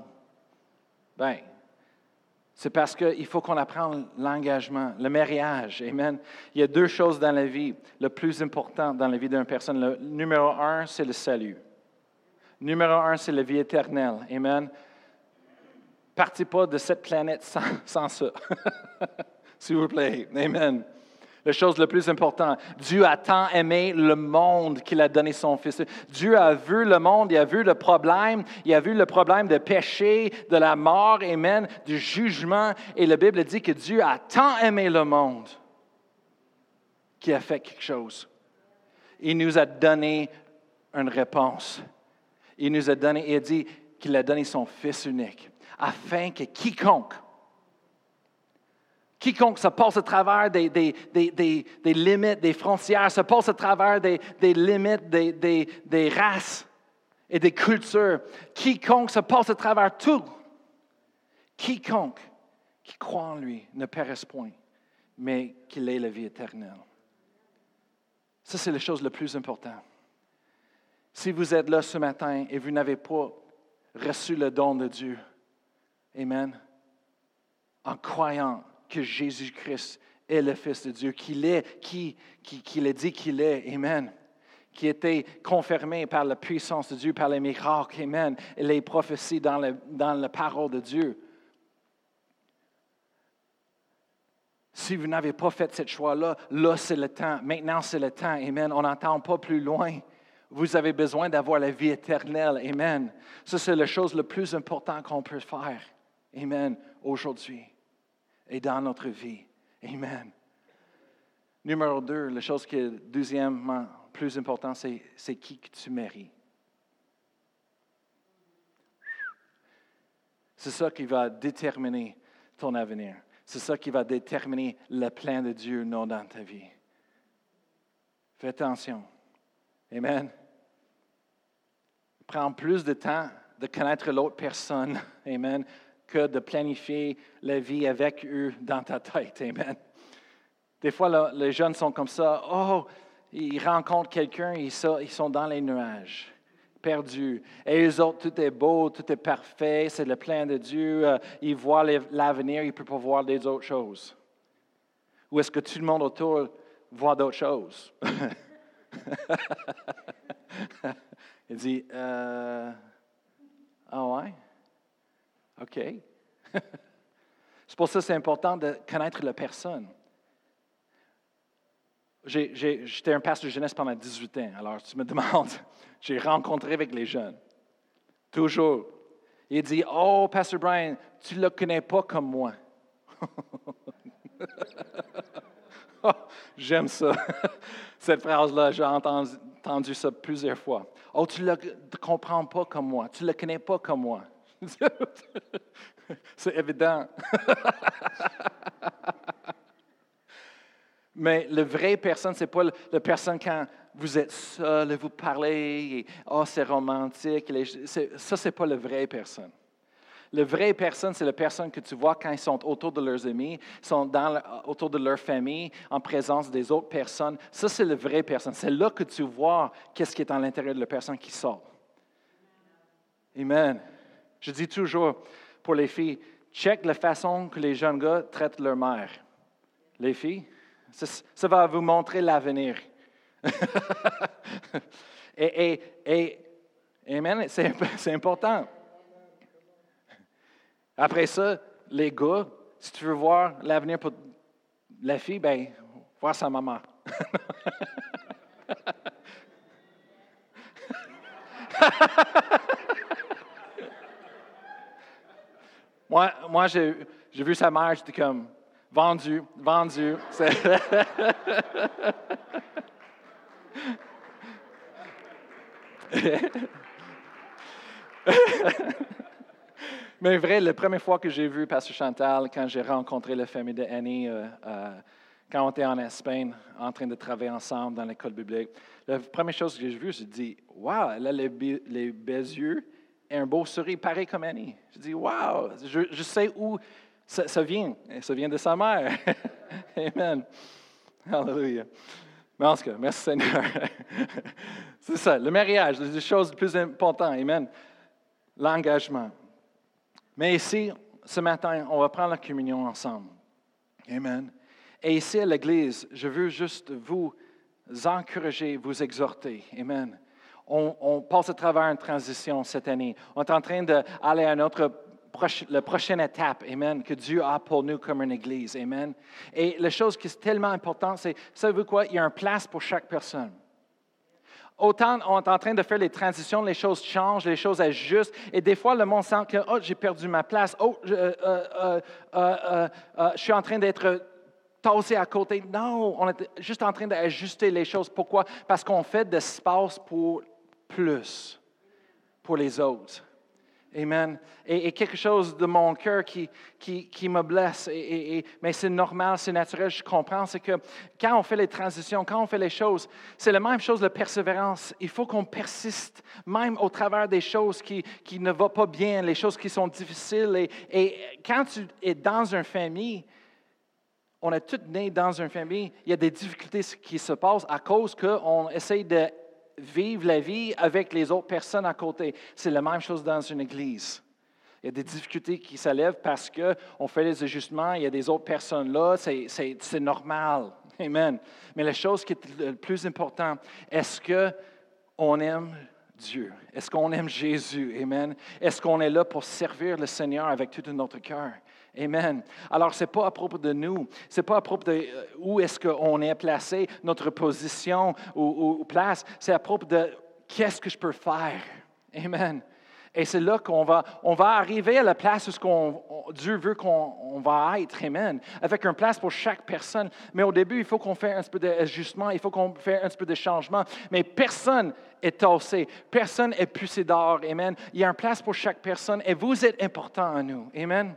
Ben, c'est parce qu'il faut qu'on apprenne l'engagement, le mariage. Amen. Il y a deux choses dans la vie, le plus important dans la vie d'une personne. Le numéro un, c'est le salut. Numéro un, c'est la vie éternelle. Amen. Partez pas de cette planète sans, sans ça. S'il vous plaît. Amen. La chose la plus importante, Dieu a tant aimé le monde qu'il a donné son Fils. Dieu a vu le monde, il a vu le problème, il a vu le problème de péché, de la mort, amen, du jugement. Et la Bible dit que Dieu a tant aimé le monde qu'il a fait quelque chose. Il nous a donné une réponse. Il nous a donné, il a dit qu'il a donné son Fils unique, afin que quiconque, Quiconque se passe à travers des, des, des, des, des limites, des frontières, se passe à travers des, des limites, des, des, des races et des cultures. Quiconque se passe à travers tout. Quiconque qui croit en lui ne périsse point, mais qu'il ait la vie éternelle. Ça, c'est la chose la plus importante. Si vous êtes là ce matin et vous n'avez pas reçu le don de Dieu, amen, en croyant que Jésus-Christ est le Fils de Dieu, qu'il est, qui, qui, qui l'a dit qu'il est, amen, qui était confirmé par la puissance de Dieu, par les miracles, amen, et les prophéties dans, le, dans la parole de Dieu. Si vous n'avez pas fait ce choix-là, là c'est le temps, maintenant c'est le temps, amen, on n'entend pas plus loin. Vous avez besoin d'avoir la vie éternelle, amen. Ça, c'est la chose la plus importante qu'on peut faire, amen, aujourd'hui. Et dans notre vie. Amen. Numéro deux, la chose qui est deuxièmement plus importante, c'est, c'est qui que tu maries. C'est ça qui va déterminer ton avenir. C'est ça qui va déterminer le plan de Dieu non dans ta vie. Fais attention. Amen. Prends plus de temps de connaître l'autre personne, amen, que de planifier la vie avec eux dans ta tête, amen. Des fois, là, les jeunes sont comme ça, oh, ils rencontrent quelqu'un, ils sont dans les nuages, perdus. Et eux autres, tout est beau, tout est parfait, c'est le plan de Dieu, ils voient l'avenir, ils ne peuvent pas voir des autres choses. Ou est-ce que tout le monde autour voit d'autres choses? Il dit, euh, ah ouais, ok. C'est pour ça que c'est important de connaître la personne. J'ai, j'ai, j'étais un pasteur de jeunesse pendant dix-huit ans, alors tu me demandes, j'ai rencontré avec les jeunes, toujours. Il dit, oh, pasteur Brian, tu ne le connais pas comme moi. Oh, j'aime ça. Cette phrase-là, j'ai entendu, entendu ça plusieurs fois. Oh, tu ne le comprends pas comme moi. Tu ne le connais pas comme moi. C'est évident. Mais la vraie personne, ce n'est pas la personne quand vous êtes seul et vous parlez, et oh, c'est romantique. Les, c'est, ça, ce n'est pas la vraie personne. La vraie personne, c'est la personne que tu vois quand ils sont autour de leurs amis, sont dans, autour de leur famille, en présence des autres personnes. Ça, c'est la vraie personne. C'est là que tu vois qu'est-ce qui est à l'intérieur de la personne qui sort. Amen. Je dis toujours pour les filles, check la façon que les jeunes gars traitent leur mère. Les filles, ça, ça va vous montrer l'avenir. et, et, et, amen, c'est, c'est important. Après ça, les gars, si tu veux voir l'avenir pour la fille, bien, voir sa maman. moi, moi j'ai, j'ai vu sa mère, j'étais comme, vendu, vendu. Mais vrai, la première fois que j'ai vu pasteur Chantal, quand j'ai rencontré la famille de Annie, euh, euh, quand on était en Espagne, en train de travailler ensemble dans l'école biblique, la première chose que j'ai vue, j'ai dit, waouh, elle a les, les beaux yeux et un beau sourire pareil comme Annie. J'ai dit, waouh, je, je sais où ça, ça vient. Ça vient de sa mère. Amen. Alléluia. Mais en tout cas, merci Seigneur. C'est ça, le mariage, les choses les plus importantes. Amen. L'engagement. Mais ici, ce matin, on va prendre la communion ensemble. Amen. Et ici, à l'Église, je veux juste vous encourager, vous exhorter. Amen. On, on passe à travers une transition cette année. On est en train d'aller à notre proche, la prochaine étape, amen, que Dieu a pour nous comme une Église. Amen. Et la chose qui est tellement importante, c'est, savez-vous quoi? Il y a une place pour chaque personne. Autant on est en train de faire les transitions, les choses changent, les choses ajustent. Et des fois, le monde sent que, oh, j'ai perdu ma place. Oh, je, euh, euh, euh, euh, euh, je suis en train d'être tassé à côté. Non, on est juste en train d'ajuster les choses. Pourquoi? Parce qu'on fait de l'espace pour plus, pour les autres. Amen. Et, et quelque chose de mon cœur qui, qui, qui me blesse, et, et, et, mais c'est normal, c'est naturel, je comprends, c'est que quand on fait les transitions, quand on fait les choses, c'est la même chose, la persévérance. Il faut qu'on persiste, même au travers des choses qui, qui ne vont pas bien, les choses qui sont difficiles. Et, et quand tu es dans une famille, on est tous nés dans une famille, il y a des difficultés qui se passent à cause qu'on essaye de vivre la vie avec les autres personnes à côté. C'est la même chose dans une église. Il y a des difficultés qui s'élèvent parce qu'on fait des ajustements, il y a des autres personnes là, c'est, c'est, c'est normal. Amen. Mais la chose qui est le plus importante, est-ce qu'on aime Dieu? Est-ce qu'on aime Jésus? Amen. Est-ce qu'on est là pour servir le Seigneur avec tout notre cœur? Amen. Alors, ce n'est pas à propos de nous. Ce n'est pas à propos de où est-ce qu'on est placé, notre position ou, ou place. C'est à propos de qu'est-ce que je peux faire. Amen. Et c'est là qu'on va, on va arriver à la place où ce qu'on, on, Dieu veut qu'on on va être, amen, avec une place pour chaque personne. Mais au début, il faut qu'on fasse un petit peu d'ajustement, il faut qu'on fasse un petit peu de changement. Mais personne n'est tassé, personne n'est poussé dehors, amen. Il y a une place pour chaque personne et vous êtes important à nous, amen.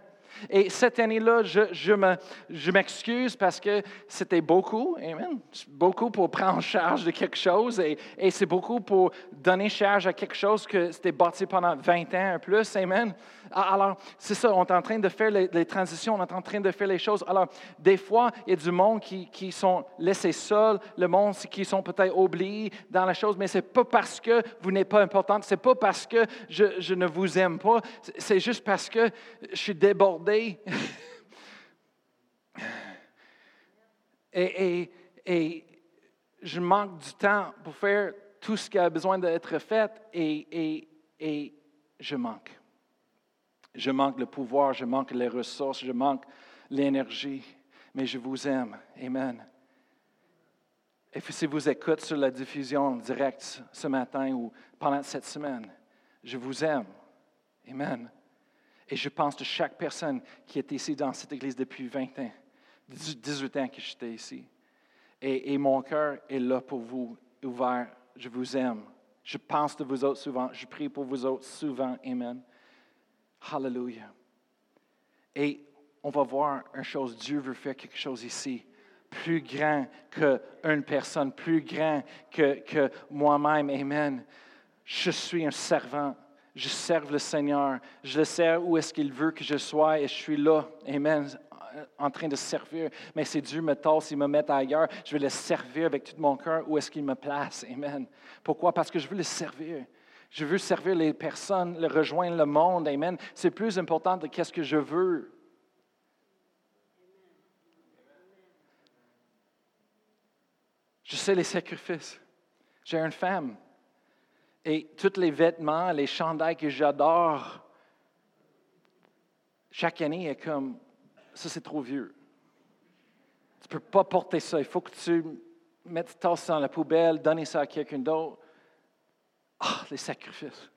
Et cette année-là, je, je, me, je m'excuse parce que c'était beaucoup, amen, beaucoup pour prendre charge de quelque chose et, et c'est beaucoup pour donner charge à quelque chose que c'était bâti pendant vingt ans et plus, amen. Alors, c'est ça, on est en train de faire les, les transitions, on est en train de faire les choses. Alors, des fois, il y a du monde qui, qui sont laissés seuls, le monde qui sont peut-être oubliés dans la chose, mais ce n'est pas parce que vous n'êtes pas important, ce n'est pas parce que je, je ne vous aime pas, c'est juste parce que je suis débordé. et, et, et je manque du temps pour faire tout ce qui a besoin d'être fait et, et, et je manque. Je manque le pouvoir, je manque les ressources, je manque l'énergie, mais je vous aime. Amen. Et si vous écoutez sur la diffusion directe ce matin ou pendant cette semaine, je vous aime. Amen. Et je pense de chaque personne qui est ici dans cette église depuis vingt ans, dix-huit ans que j'étais ici. Et, et mon cœur est là pour vous, ouvert. Je vous aime. Je pense de vous autres souvent. Je prie pour vous autres souvent. Amen. Hallelujah. Et on va voir une chose. Dieu veut faire quelque chose ici. Plus grand qu'une personne. Plus grand que, que moi-même. Amen. Je suis un servant. Je serve le Seigneur. Je le sers où est-ce qu'il veut que je sois et je suis là, amen, en train de servir. Mais si Dieu me tasse, il me met ailleurs, je vais le servir avec tout mon cœur où est-ce qu'il me place, amen. Pourquoi? Parce que je veux le servir. Je veux servir les personnes, le rejoindre le monde, amen. C'est plus important de qu'est-ce que je veux. Je sais les sacrifices. J'ai une femme. Et tous les vêtements, les chandails que j'adore, chaque année est comme, ça c'est trop vieux. Tu ne peux pas porter ça. Il faut que tu mettes ta tasse dans la poubelle, donner ça à quelqu'un d'autre. Ah, les sacrifices.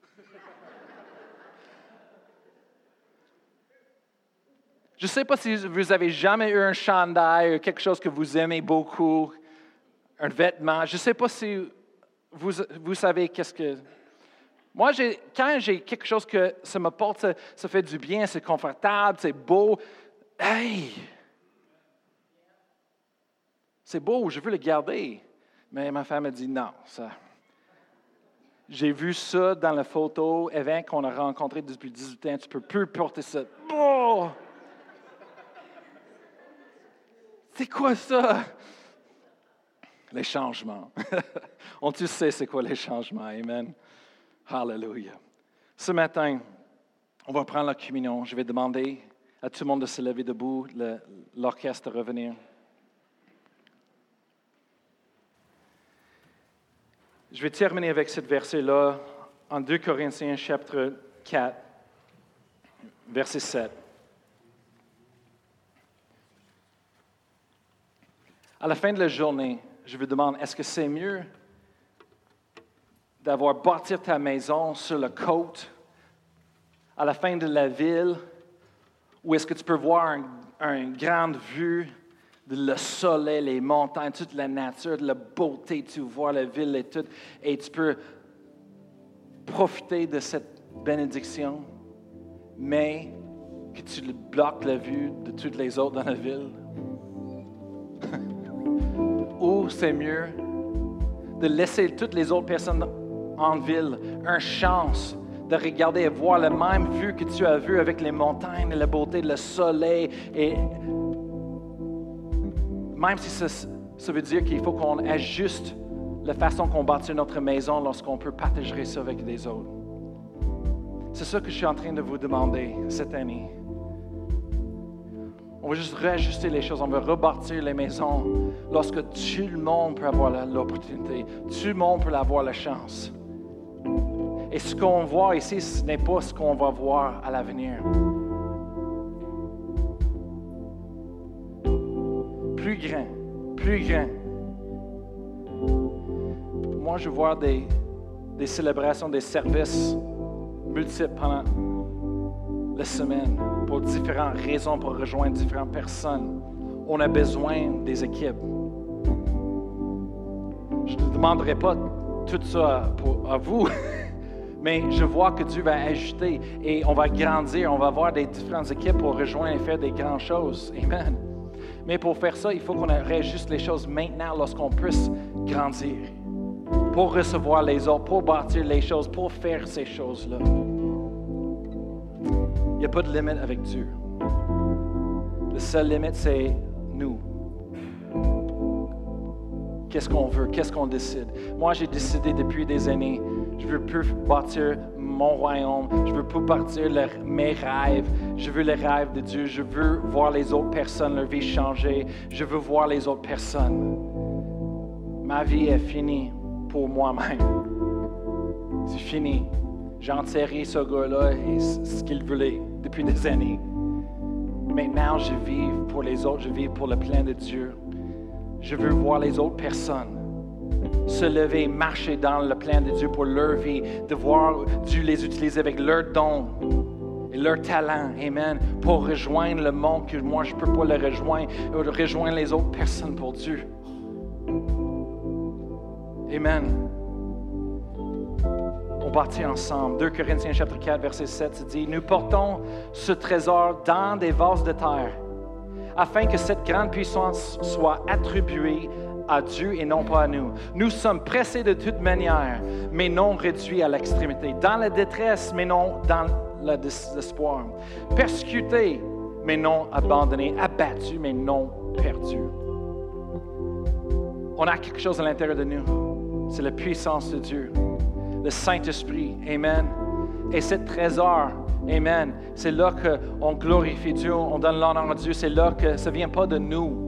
Je ne sais pas si vous avez jamais eu un chandail, quelque chose que vous aimez beaucoup, un vêtement. Je ne sais pas si... Vous, vous savez qu'est-ce que... Moi, j'ai, quand j'ai quelque chose que ça me porte, ça, ça fait du bien, c'est confortable, c'est beau. Hey! C'est beau, je veux le garder. Mais ma femme a dit non, ça. J'ai vu ça dans la photo, Evan, qu'on a rencontré depuis dix-huit ans. Tu peux plus porter ça. Oh! C'est quoi ça? Les changements. On tous sait c'est quoi les changements. Amen. Hallelujah. Ce matin, on va prendre la communion. Je vais demander à tout le monde de se lever debout, le, l'orchestre de revenir. Je vais terminer avec ce verset-là en deux Corinthiens, chapitre quatre, verset sept. À la fin de la journée, je vous demande, est-ce que c'est mieux d'avoir bâti ta maison sur la côte, à la fin de la ville, ou est-ce que tu peux voir une grande vue de le soleil, les montagnes, toute la nature, de la beauté, tu vois la ville et tout, et tu peux profiter de cette bénédiction, mais que tu bloques la vue de toutes les autres dans la ville? Ou c'est mieux de laisser toutes les autres personnes en ville une chance de regarder et voir la même vue que tu as vue avec les montagnes, la beauté, le soleil. Et même si ça, ça veut dire qu'il faut qu'on ajuste la façon qu'on bâtit notre maison lorsqu'on peut partager ça avec les autres. C'est ça que je suis en train de vous demander cette année. On va juste réajuster les choses. On va rebâtir les maisons lorsque tout le monde peut avoir l'opportunité. Tout le monde peut avoir la chance. Et ce qu'on voit ici, ce n'est pas ce qu'on va voir à l'avenir. Plus grand, plus grand. Moi, je vois des, des célébrations, des services multiples pendant la semaine pour différentes raisons, pour rejoindre différentes personnes. On a besoin des équipes. Je ne demanderai pas tout ça pour, à vous, mais je vois que Dieu va ajouter et on va grandir, on va avoir des différentes équipes pour rejoindre et faire des grandes choses. Amen. Mais pour faire ça, il faut qu'on réajuste les choses maintenant lorsqu'on puisse grandir, pour recevoir les autres, pour bâtir les choses, pour faire ces choses-là. Il n'y a pas de limite avec Dieu. La seule limite, c'est nous. Qu'est-ce qu'on veut? Qu'est-ce qu'on décide? Moi, j'ai décidé depuis des années, je ne veux plus bâtir mon royaume, je ne veux plus bâtir le, mes rêves, je veux les rêves de Dieu, je veux voir les autres personnes, leur vie changer, je veux voir les autres personnes. Ma vie est finie pour moi-même. C'est fini. J'ai enterré ce gars-là et ce qu'il voulait depuis des années. Maintenant, je vis pour les autres, je vis pour le plan de Dieu. Je veux voir les autres personnes se lever, marcher dans le plan de Dieu pour leur vie, de voir Dieu les utiliser avec leurs dons et leurs talents, amen, pour rejoindre le monde que moi, je ne peux pas le rejoindre, rejoindre les autres personnes pour Dieu. Amen. On bâtit ensemble. deux Corinthiens chapitre quatre, verset sept, dit « Nous portons ce trésor dans des vases de terre, afin que cette grande puissance soit attribuée à Dieu et non pas à nous. Nous sommes pressés de toute manière, mais non réduits à l'extrémité. Dans la détresse, mais non dans le désespoir. Persécutés, mais non abandonnés. Abattus, mais non perdus. » On a quelque chose à l'intérieur de nous. C'est la puissance de Dieu, le Saint-Esprit. Amen. Et ce trésor, amen, c'est là qu'on glorifie Dieu, on donne l'honneur à Dieu. C'est là que ça ne vient pas de nous.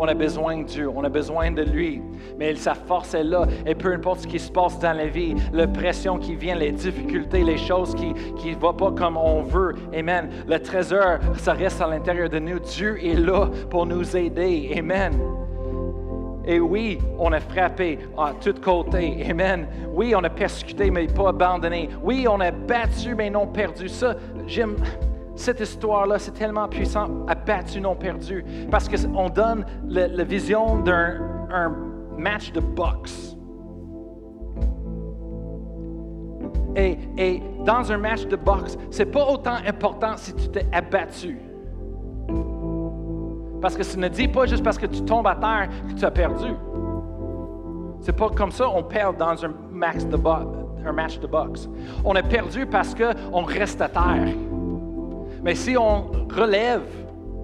On a besoin de Dieu, on a besoin de lui. Mais sa force est là. Et peu importe ce qui se passe dans la vie, la pression qui vient, les difficultés, les choses qui ne vont pas comme on veut. Amen. Le trésor, ça reste à l'intérieur de nous. Dieu est là pour nous aider. Amen. Et oui, on est frappé à tous côtés. Amen. Oui, on est persécuté, mais pas abandonné. Oui, on est battu, mais non perdu. Ça, j'aime cette histoire-là, c'est tellement puissant. Abattu, non perdu. Parce qu'on donne la vision d'un un match de boxe. Et, et dans un match de boxe, c'est pas autant important si tu t'es abattu. Parce que ça ne dit pas juste parce que tu tombes à terre que tu as perdu. C'est pas comme ça on perd dans un match de, bo- un match de boxe. On est perdu parce qu'on reste à terre. Mais si on relève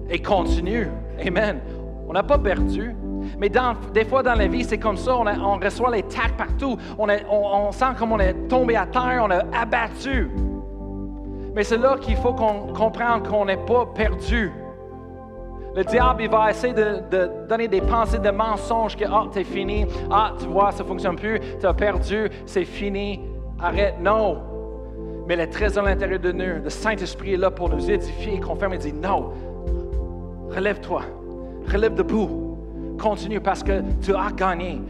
et continue, amen, on n'a pas perdu. Mais dans, des fois dans la vie, c'est comme ça, on, a, on reçoit les tacs partout. On, a, on, on sent comme on est tombé à terre, on est abattu. Mais c'est là qu'il faut qu'on comprenne qu'on n'est pas perdu. Le diable, il va essayer de, de donner des pensées de mensonges que « Ah, t'es fini. Ah, tu vois, ça ne fonctionne plus. Tu as perdu. C'est fini. Arrête. » Non. Mais le trésor à l'intérieur de nous, le Saint-Esprit est là pour nous édifier, confirmer et dire « Non. Relève-toi. Relève debout. Continue parce que tu as gagné.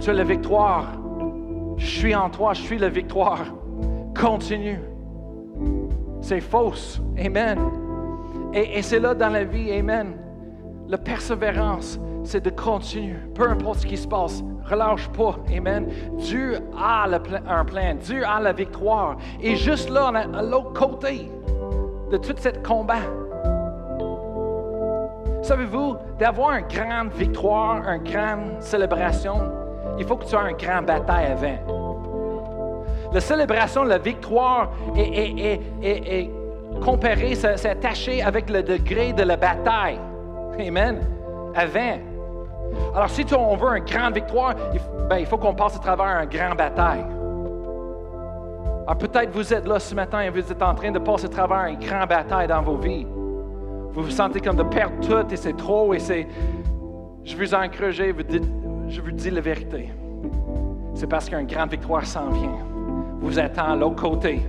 Tu as la victoire. Je suis en toi. Je suis la victoire. Continue. » C'est fausse. Amen. Et, et c'est là dans la vie, amen, la persévérance, c'est de continuer, peu importe ce qui se passe, relâche pas, amen. Dieu a le pl- un plan, Dieu a la victoire. Et juste là, on est à l'autre côté de tout ce combat. Savez-vous, d'avoir une grande victoire, une grande célébration, il faut que tu aies une grande bataille avant. La célébration, la victoire est... est, est, est, est comparer, c'est attaché avec le degré de la bataille. Amen. Avant. Alors, si on veut une grande victoire, il faut, ben, il faut qu'on passe à travers une grande bataille. Alors, peut-être vous êtes là ce matin et vous êtes en train de passer à travers une grande bataille dans vos vies. Vous vous sentez comme de perdre tout et c'est trop et c'est... Je vous encourage, je vous dis la vérité. C'est parce qu'une grande victoire s'en vient. Vous attend à l'autre côté.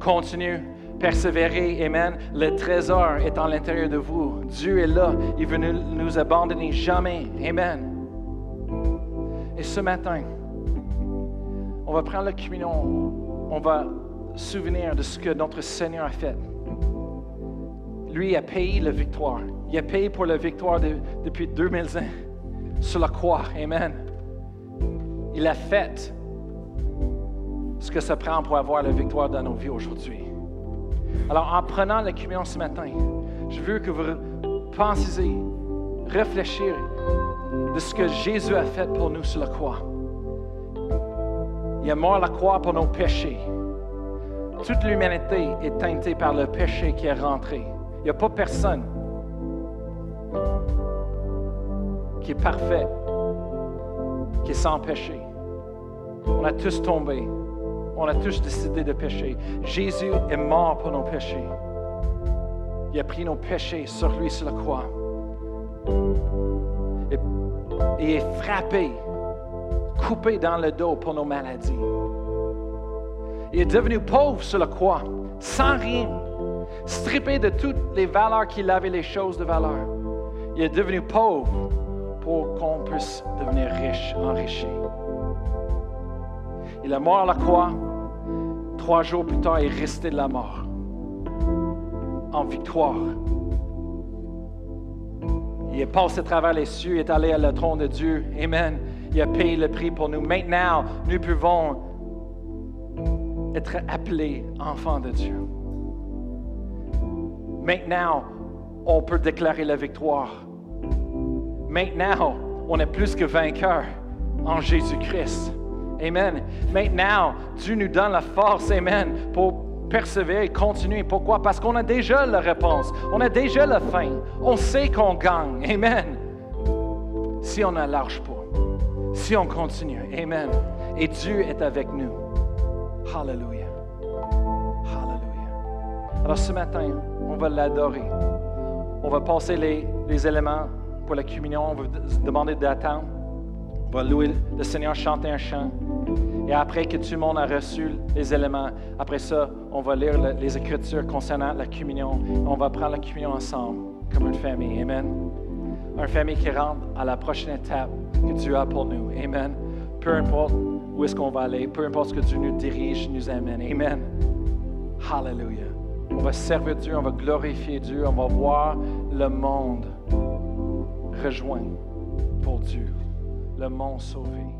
Continue. Persévérer, amen. Le trésor est à l'intérieur de vous. Dieu est là. Il veut nous, nous abandonner jamais. Amen. Et ce matin, on va prendre la communion. On va souvenir de ce que notre Seigneur a fait. Lui a payé la victoire. Il a payé pour la victoire de, depuis deux mille ans sur la croix. Amen. Il a fait ce que ça prend pour avoir la victoire dans nos vies aujourd'hui. Alors, en prenant la communion ce matin, je veux que vous pensiez, réfléchissez de ce que Jésus a fait pour nous sur la croix. Il est mort à la croix pour nos péchés. Toute l'humanité est teintée par le péché qui est rentré. Il n'y a pas personne qui est parfait, qui est sans péché. On a tous tombé. On a tous décidé de pécher. Jésus est mort pour nos péchés. Il a pris nos péchés sur lui sur la croix. Et, et est frappé, coupé dans le dos pour nos maladies. Il est devenu pauvre sur la croix, sans rien, strippé de toutes les valeurs qu'il avait, les choses de valeur. Il est devenu pauvre pour qu'on puisse devenir riche, enrichi. Il est mort à la croix. Trois jours plus tard, il est resté de la mort, en victoire. Il est passé à travers les cieux, il est allé à le trône de Dieu. Amen. Il a payé le prix pour nous. Maintenant, nous pouvons être appelés enfants de Dieu. Maintenant, on peut déclarer la victoire. Maintenant, on est plus que vainqueurs en Jésus-Christ. Amen. Maintenant, Dieu nous donne la force, amen, pour persévérer et continuer. Pourquoi? Parce qu'on a déjà la réponse. On a déjà la fin. On sait qu'on gagne. Amen. Si on ne lâche pas. Si on continue. Amen. Et Dieu est avec nous. Hallelujah. Hallelujah. Alors ce matin, on va l'adorer. On va passer les, les éléments pour la communion. On va demander d'attendre. On va louer le Seigneur, chanter un chant. Et après que tout le monde a reçu les éléments, après ça, on va lire le, les Écritures concernant la communion. On va prendre la communion ensemble, comme une famille. Amen. Une famille qui rentre à la prochaine étape que Dieu a pour nous. Amen. Peu importe où est-ce qu'on va aller, peu importe ce que Dieu nous dirige, nous amène. Amen. Hallelujah. On va servir Dieu, on va glorifier Dieu, on va voir le monde rejoint pour Dieu. Le monde sauvé.